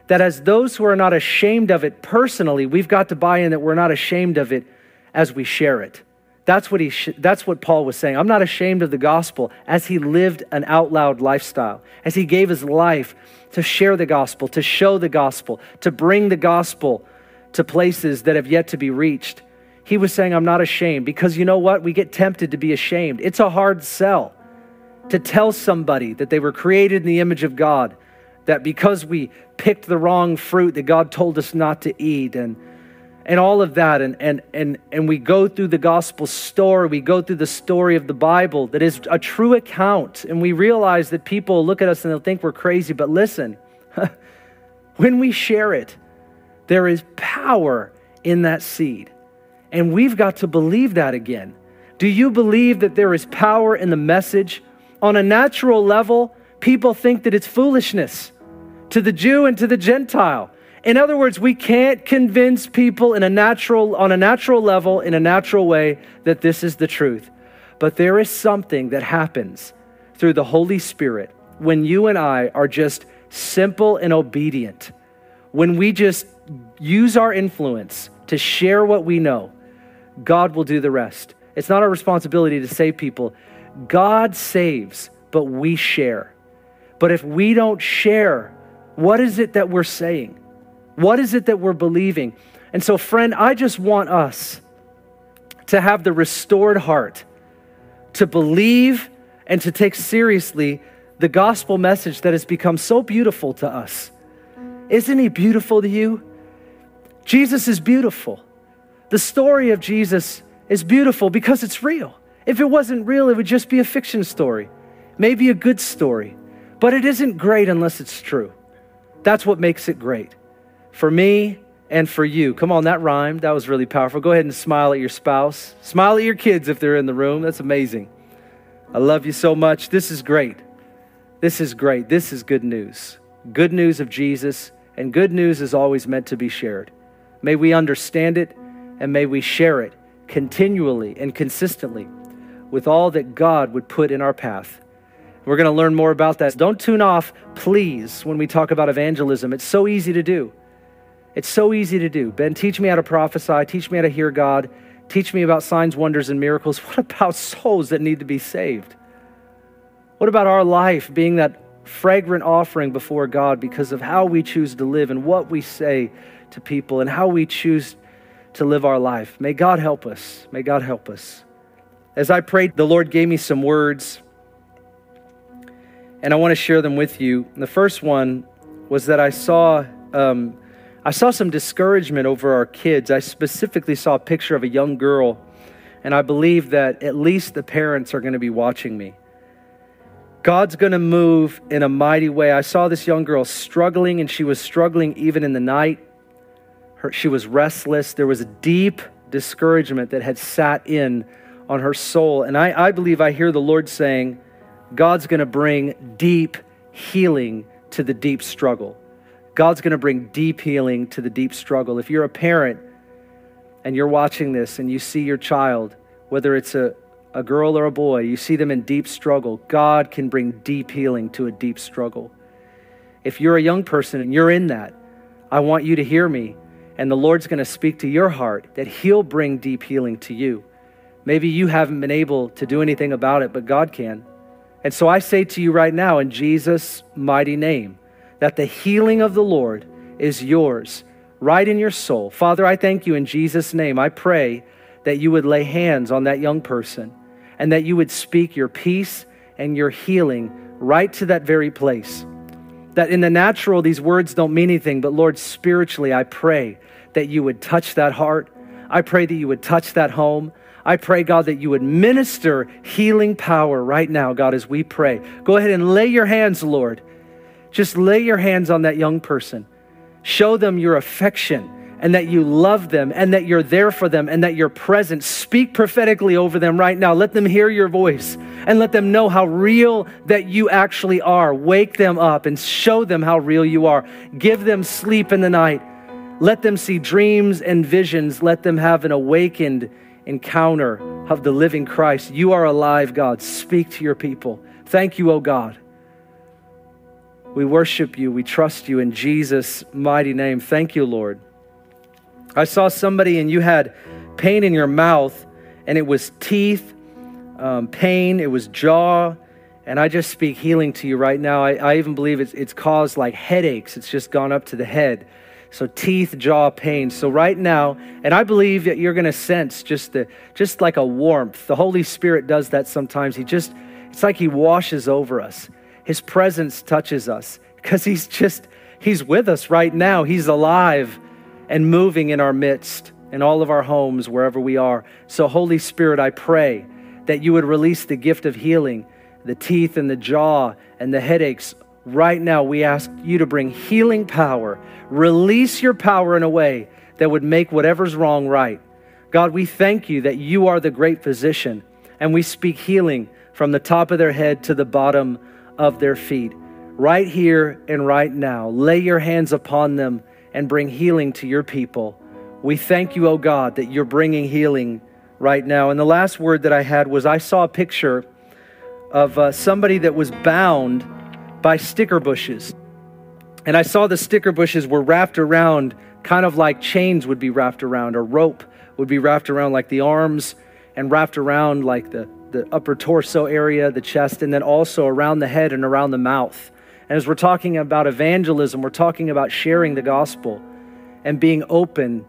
that as those who are not ashamed of it personally, we've got to buy in that we're not ashamed of it as we share it. That's what Paul was saying. I'm not ashamed of the gospel, as he lived an out loud lifestyle, as he gave his life to share the gospel, to show the gospel, to bring the gospel to places that have yet to be reached. He was saying, I'm not ashamed, because you know what? We get tempted to be ashamed. It's a hard sell to tell somebody that they were created in the image of God, that because we picked the wrong fruit that God told us not to eat, and all of that, and we go through the gospel story, we go through the story of the Bible that is a true account, and we realize that people look at us and they'll think we're crazy, but listen, when we share it, there is power in that seed. And we've got to believe that again. Do you believe that there is power in the message? On a natural level, people think that it's foolishness to the Jew and to the Gentile. In other words, we can't convince people on a natural level, in a natural way, that this is the truth. But there is something that happens through the Holy Spirit when you and I are just simple and obedient, when we just use our influence to share what we know. God will do the rest. It's not our responsibility to save people. God saves, but we share. But if we don't share, what is it that we're saying? What is it that we're believing? And so, friend, I just want us to have the restored heart to believe and to take seriously the gospel message that has become so beautiful to us. Isn't he beautiful to you? Jesus is beautiful. The story of Jesus is beautiful because it's real. If it wasn't real, it would just be a fiction story, maybe a good story, but it isn't great unless it's true. That's what makes it great for me and for you. Come on, that rhymed. That was really powerful. Go ahead and smile at your spouse. Smile at your kids if they're in the room. That's amazing. I love you so much. This is great. This is great. This is good news. Good news of Jesus, and good news is always meant to be shared. May we understand it, and may we share it continually and consistently with all that God would put in our path. We're going to learn more about that. Don't tune off, please, when we talk about evangelism. It's so easy to do. It's so easy to do. Ben, teach me how to prophesy. Teach me how to hear God. Teach me about signs, wonders, and miracles. What about souls that need to be saved? What about our life being that fragrant offering before God because of how we choose to live and what we say to people and how we choose to live our life? May God help us. May God help us. As I prayed, the Lord gave me some words, and I want to share them with you. And the first one was that I saw some discouragement over our kids. I specifically saw a picture of a young girl, and I believe that at least the parents are going to be watching me. God's going to move in a mighty way. I saw this young girl struggling, and she was struggling even in the night. She was restless. There was a deep discouragement that had sat in on her soul. And I believe I hear the Lord saying, God's going to bring deep healing to the deep struggle. God's going to bring deep healing to the deep struggle. If you're a parent and you're watching this and you see your child, whether it's a girl or a boy, you see them in deep struggle, God can bring deep healing to a deep struggle. If you're a young person and you're in that, I want you to hear me, and the Lord's going to speak to your heart that he'll bring deep healing to you. Maybe you haven't been able to do anything about it, but God can. And so I say to you right now in Jesus' mighty name that the healing of the Lord is yours right in your soul. Father, I thank you in Jesus' name. I pray that you would lay hands on that young person and that you would speak your peace and your healing right to that very place. That in the natural, these words don't mean anything, but Lord, spiritually, I pray that you would touch that heart. I pray that you would touch that home. I pray, God, that you would minister healing power right now, God, as we pray. Go ahead and lay your hands, Lord. Just lay your hands on that young person. Show them your affection, and that you love them, and that you're there for them, and that you're present. Speak prophetically over them right now. Let them hear your voice, and let them know how real that you actually are. Wake them up and show them how real you are. Give them sleep in the night. Let them see dreams and visions. Let them have an awakened encounter of the living Christ. You are alive, God. Speak to your people. Thank you, O God. We worship you. We trust you in Jesus' mighty name. Thank you, Lord. I saw somebody and you had pain in your mouth, and it was teeth, pain, it was jaw. And I just speak healing to you right now. I even believe it's caused like headaches. It's just gone up to the head. So teeth, jaw, pain. So right now, and I believe that you're going to sense just like a warmth. The Holy Spirit does that sometimes. It's like he washes over us. His presence touches us because he's with us right now. He's alive and moving in our midst, in all of our homes, wherever we are. So Holy Spirit, I pray that you would release the gift of healing, the teeth and the jaw and the headaches. Right now, we ask you to bring healing power. Release your power in a way that would make whatever's wrong right. God, we thank you that you are the great physician, and we speak healing from the top of their head to the bottom of their feet. Right here and right now, lay your hands upon them and bring healing to your people. We thank you, oh God, that you're bringing healing right now. And the last word that I had was I saw a picture of somebody that was bound by sticker bushes. And I saw the sticker bushes were wrapped around, kind of like chains would be wrapped around, or rope would be wrapped around like the arms and wrapped around like the upper torso area, the chest, and then also around the head and around the mouth. And as we're talking about evangelism, we're talking about sharing the gospel and being open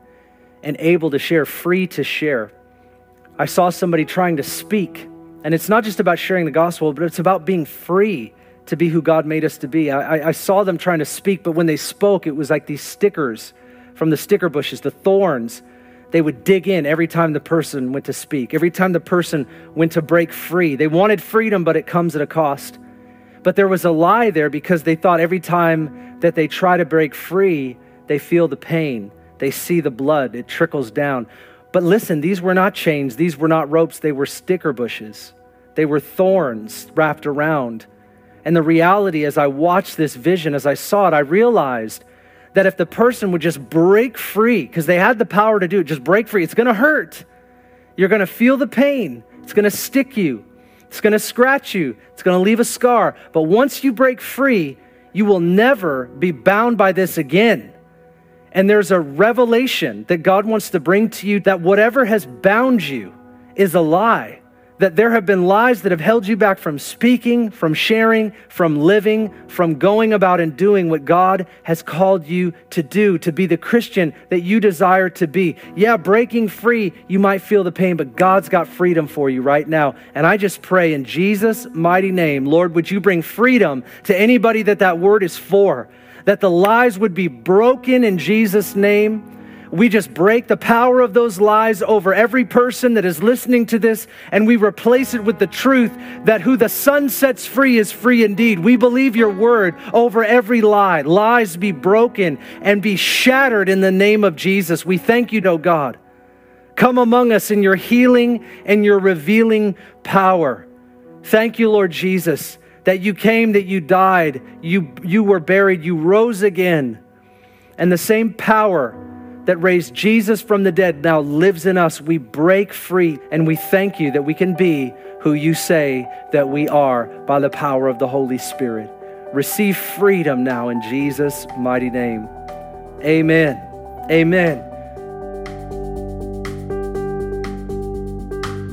and able to share, free to share. I saw somebody trying to speak, and it's not just about sharing the gospel, but it's about being free to be who God made us to be. I saw them trying to speak, but when they spoke, it was like these stickers from the sticker bushes, the thorns. They would dig in every time the person went to speak, every time the person went to break free. They wanted freedom, but it comes at a cost. But there was a lie there because they thought every time that they try to break free, they feel the pain. They see the blood. It trickles down. But listen, these were not chains. These were not ropes. They were sticker bushes. They were thorns wrapped around. And the reality, as I watched this vision, as I saw it, I realized that if the person would just break free, because they had the power to do it, just break free, it's going to hurt. You're going to feel the pain. It's going to stick you. It's going to scratch you. It's going to leave a scar. But once you break free, you will never be bound by this again. And there's a revelation that God wants to bring to you that whatever has bound you is a lie. That there have been lies that have held you back from speaking, from sharing, from living, from going about and doing what God has called you to do, to be the Christian that you desire to be. Yeah, breaking free, you might feel the pain, but God's got freedom for you right now. And I just pray in Jesus' mighty name, Lord, would you bring freedom to anybody that word is for, that the lies would be broken in Jesus' name. We just break the power of those lies over every person that is listening to this, and we replace it with the truth that who the Son sets free is free indeed. We believe your word over every lie. Lies be broken and be shattered in the name of Jesus. We thank you, O God. Come among us in your healing and your revealing power. Thank you, Lord Jesus, that you came, that you died, you were buried, you rose again, and the same power that raised Jesus from the dead now lives in us. We break free, and we thank you that we can be who you say that we are by the power of the Holy Spirit. Receive freedom now in Jesus' mighty name. Amen. Amen.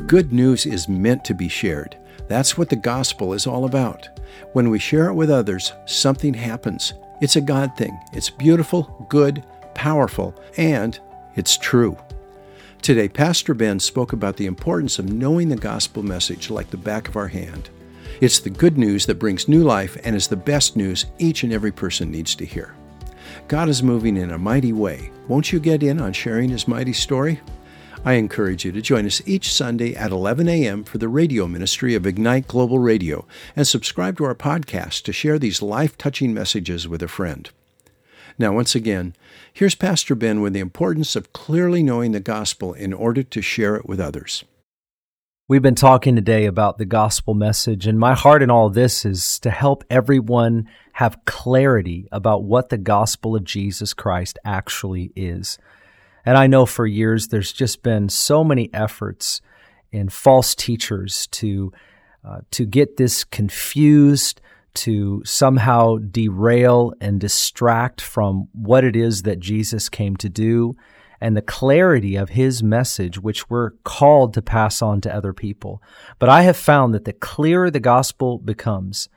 Good news is meant to be shared. That's what the gospel is all about. When we share it with others, something happens. It's a God thing. It's beautiful, good, powerful, and it's true. Today, Pastor Ben spoke about the importance of knowing the gospel message like the back of our hand. It's the good news that brings new life and is the best news each and every person needs to hear. God is moving in a mighty way. Won't you get in on sharing His mighty story? I encourage you to join us each Sunday at 11 a.m. for the radio ministry of Ignite Global Radio, and subscribe to our podcast to share these life-touching messages with a friend. Now, once again, here's Pastor Ben with the importance of clearly knowing the gospel in order to share it with others. We've been talking today about the gospel message, and my heart in all this is to help everyone have clarity about what the gospel of Jesus Christ actually is. And I know for years there's just been so many efforts and false teachers to get this confused, to somehow derail and distract from what it is that Jesus came to do and the clarity of his message, which we're called to pass on to other people. But I have found that the clearer the gospel becomes,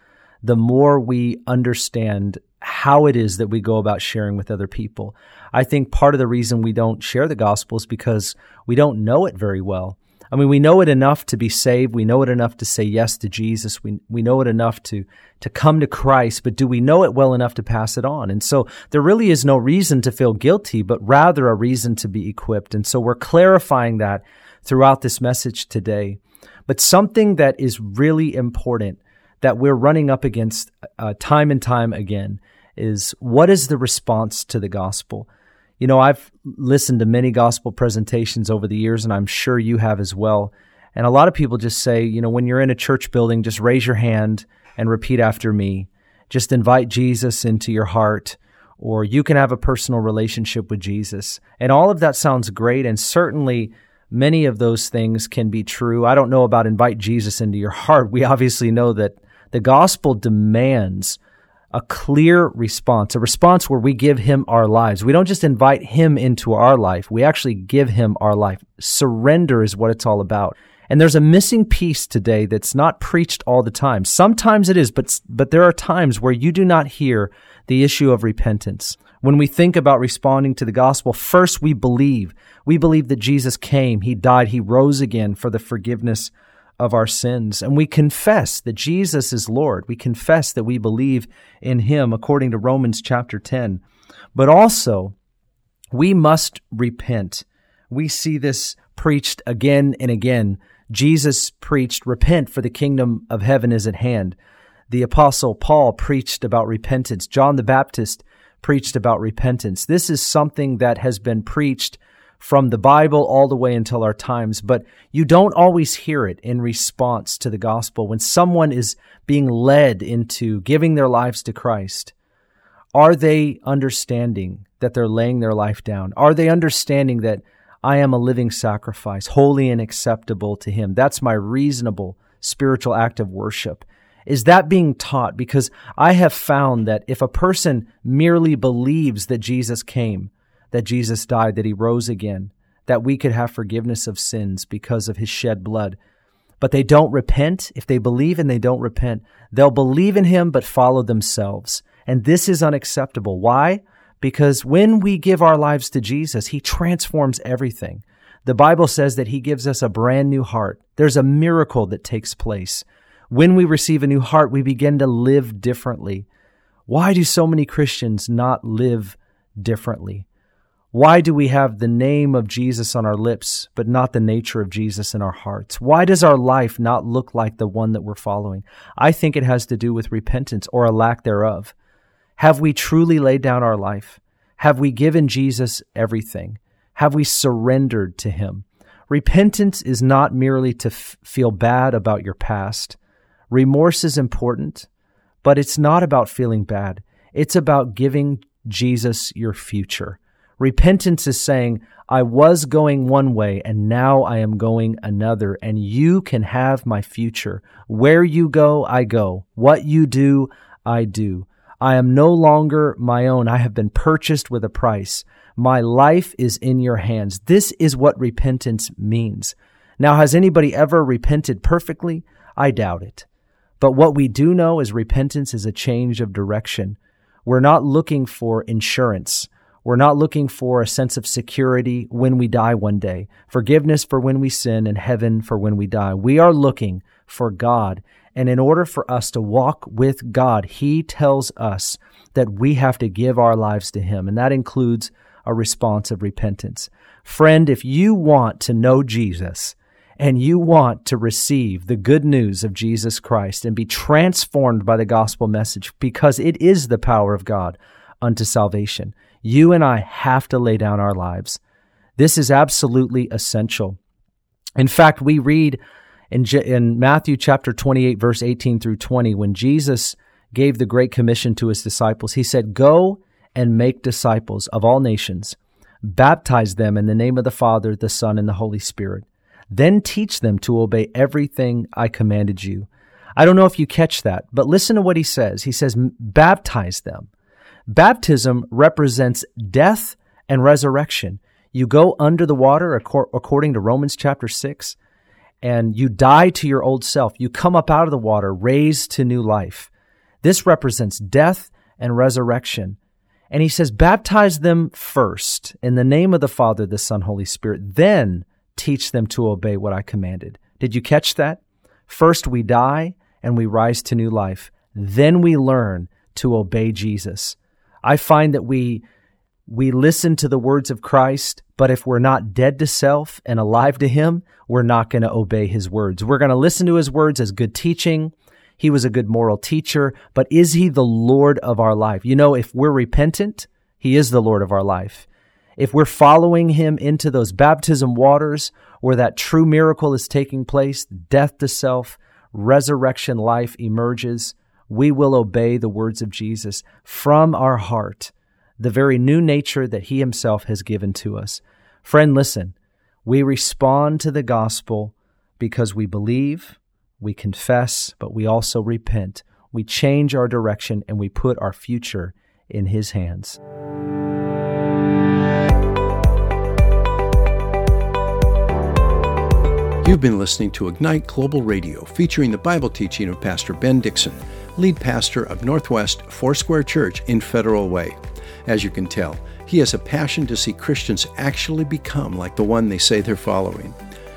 the more we understand how it is that we go about sharing with other people. I think part of the reason we don't share the gospel is because we don't know it very well. I mean, we know it enough to be saved. We know it enough to say yes to Jesus. We know it enough to come to Christ, but do we know it well enough to pass it on? And so there really is no reason to feel guilty, but rather a reason to be equipped. And so we're clarifying that throughout this message today. But something that is really important that we're running up against time and time again is, what is the response to the gospel? You know, I've listened to many gospel presentations over the years, and I'm sure you have as well. And a lot of people just say, you know, when you're in a church building, just raise your hand and repeat after me. Just invite Jesus into your heart, or you can have a personal relationship with Jesus. And all of that sounds great, and certainly many of those things can be true. I don't know about invite Jesus into your heart. We obviously know that the gospel demands a clear response, a response where we give him our lives. We don't just invite him into our life. We actually give him our life. Surrender is what it's all about. And there's a missing piece today that's not preached all the time. Sometimes it is, but there are times where you do not hear the issue of repentance. When we think about responding to the gospel, first we believe. We believe that Jesus came, he died, he rose again for the forgiveness of our sins. And we confess that Jesus is Lord. We confess that we believe in him according to Romans chapter 10. But also, we must repent. We see this preached again and again. Jesus preached, repent, for the kingdom of heaven is at hand. The apostle Paul preached about repentance. John the Baptist preached about repentance. This is something that has been preached from the Bible all the way until our times, but you don't always hear it in response to the gospel. When someone is being led into giving their lives to Christ, are they understanding that they're laying their life down? Are they understanding that I am a living sacrifice, holy and acceptable to him? That's my reasonable spiritual act of worship. Is that being taught? Because I have found that if a person merely believes that Jesus came, that Jesus died, that he rose again, that we could have forgiveness of sins because of his shed blood, but they don't repent, if they believe and they don't repent, they'll believe in him but follow themselves. And this is unacceptable. Why? Because when we give our lives to Jesus, he transforms everything. The Bible says that he gives us a brand new heart. There's a miracle that takes place. When we receive a new heart, we begin to live differently. Why do so many Christians not live differently? Why do we have the name of Jesus on our lips, but not the nature of Jesus in our hearts? Why does our life not look like the one that we're following? I think it has to do with repentance, or a lack thereof. Have we truly laid down our life? Have we given Jesus everything? Have we surrendered to him? Repentance is not merely to feel bad about your past. Remorse is important, but it's not about feeling bad. It's about giving Jesus your future. Repentance is saying, I was going one way and now I am going another, and you can have my future. Where you go. What you do, I do. I am no longer my own. I have been purchased with a price. My life is in your hands. This is what repentance means. Now, has anybody ever repented perfectly? I doubt it. But what we do know is repentance is a change of direction. We're not looking for insurance. We're not looking for a sense of security when we die one day, forgiveness for when we sin, and heaven for when we die. We are looking for God. And in order for us to walk with God, he tells us that we have to give our lives to him. And that includes a response of repentance. Friend, if you want to know Jesus and you want to receive the good news of Jesus Christ and be transformed by the gospel message, because it is the power of God unto salvation, you and I have to lay down our lives. This is absolutely essential. In fact, we read in Matthew chapter 28, verse 18 through 20, when Jesus gave the Great Commission to his disciples, he said, "Go and make disciples of all nations, baptize them in the name of the Father, the Son, and the Holy Spirit. Then teach them to obey everything I commanded you." I don't know if you catch that, but listen to what he says. He says, baptize them. Baptism represents death and resurrection. You go under the water, according to Romans chapter 6, and you die to your old self. You come up out of the water, raised to new life. This represents death and resurrection. And he says, baptize them first in the name of the Father, the Son, Holy Spirit, then teach them to obey what I commanded. Did you catch that? First we die and we rise to new life. Then we learn to obey Jesus. I find that we listen to the words of Christ, but if we're not dead to self and alive to him, we're not going to obey his words. We're going to listen to his words as good teaching. He was a good moral teacher, but is he the Lord of our life? You know, if we're repentant, he is the Lord of our life. If we're following him into those baptism waters where that true miracle is taking place, death to self, resurrection life emerges, we will obey the words of Jesus from our heart, the very new nature that he himself has given to us. Friend, listen, we respond to the gospel because we believe, we confess, but we also repent. We change our direction and we put our future in his hands. You've been listening to Ignite Global Radio, featuring the Bible teaching of Pastor Ben Dixon, lead pastor of Northwest Foursquare Church in Federal Way. As you can tell, he has a passion to see Christians actually become like the one they say they're following.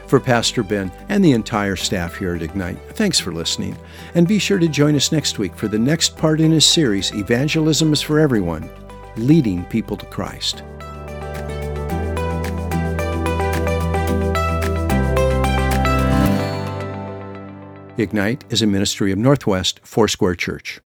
For Pastor Ben and the entire staff here at Ignite, thanks for listening. And be sure to join us next week for the next part in his series, Evangelism is for Everyone, Leading People to Christ. Ignite is a ministry of Northwest Foursquare Church.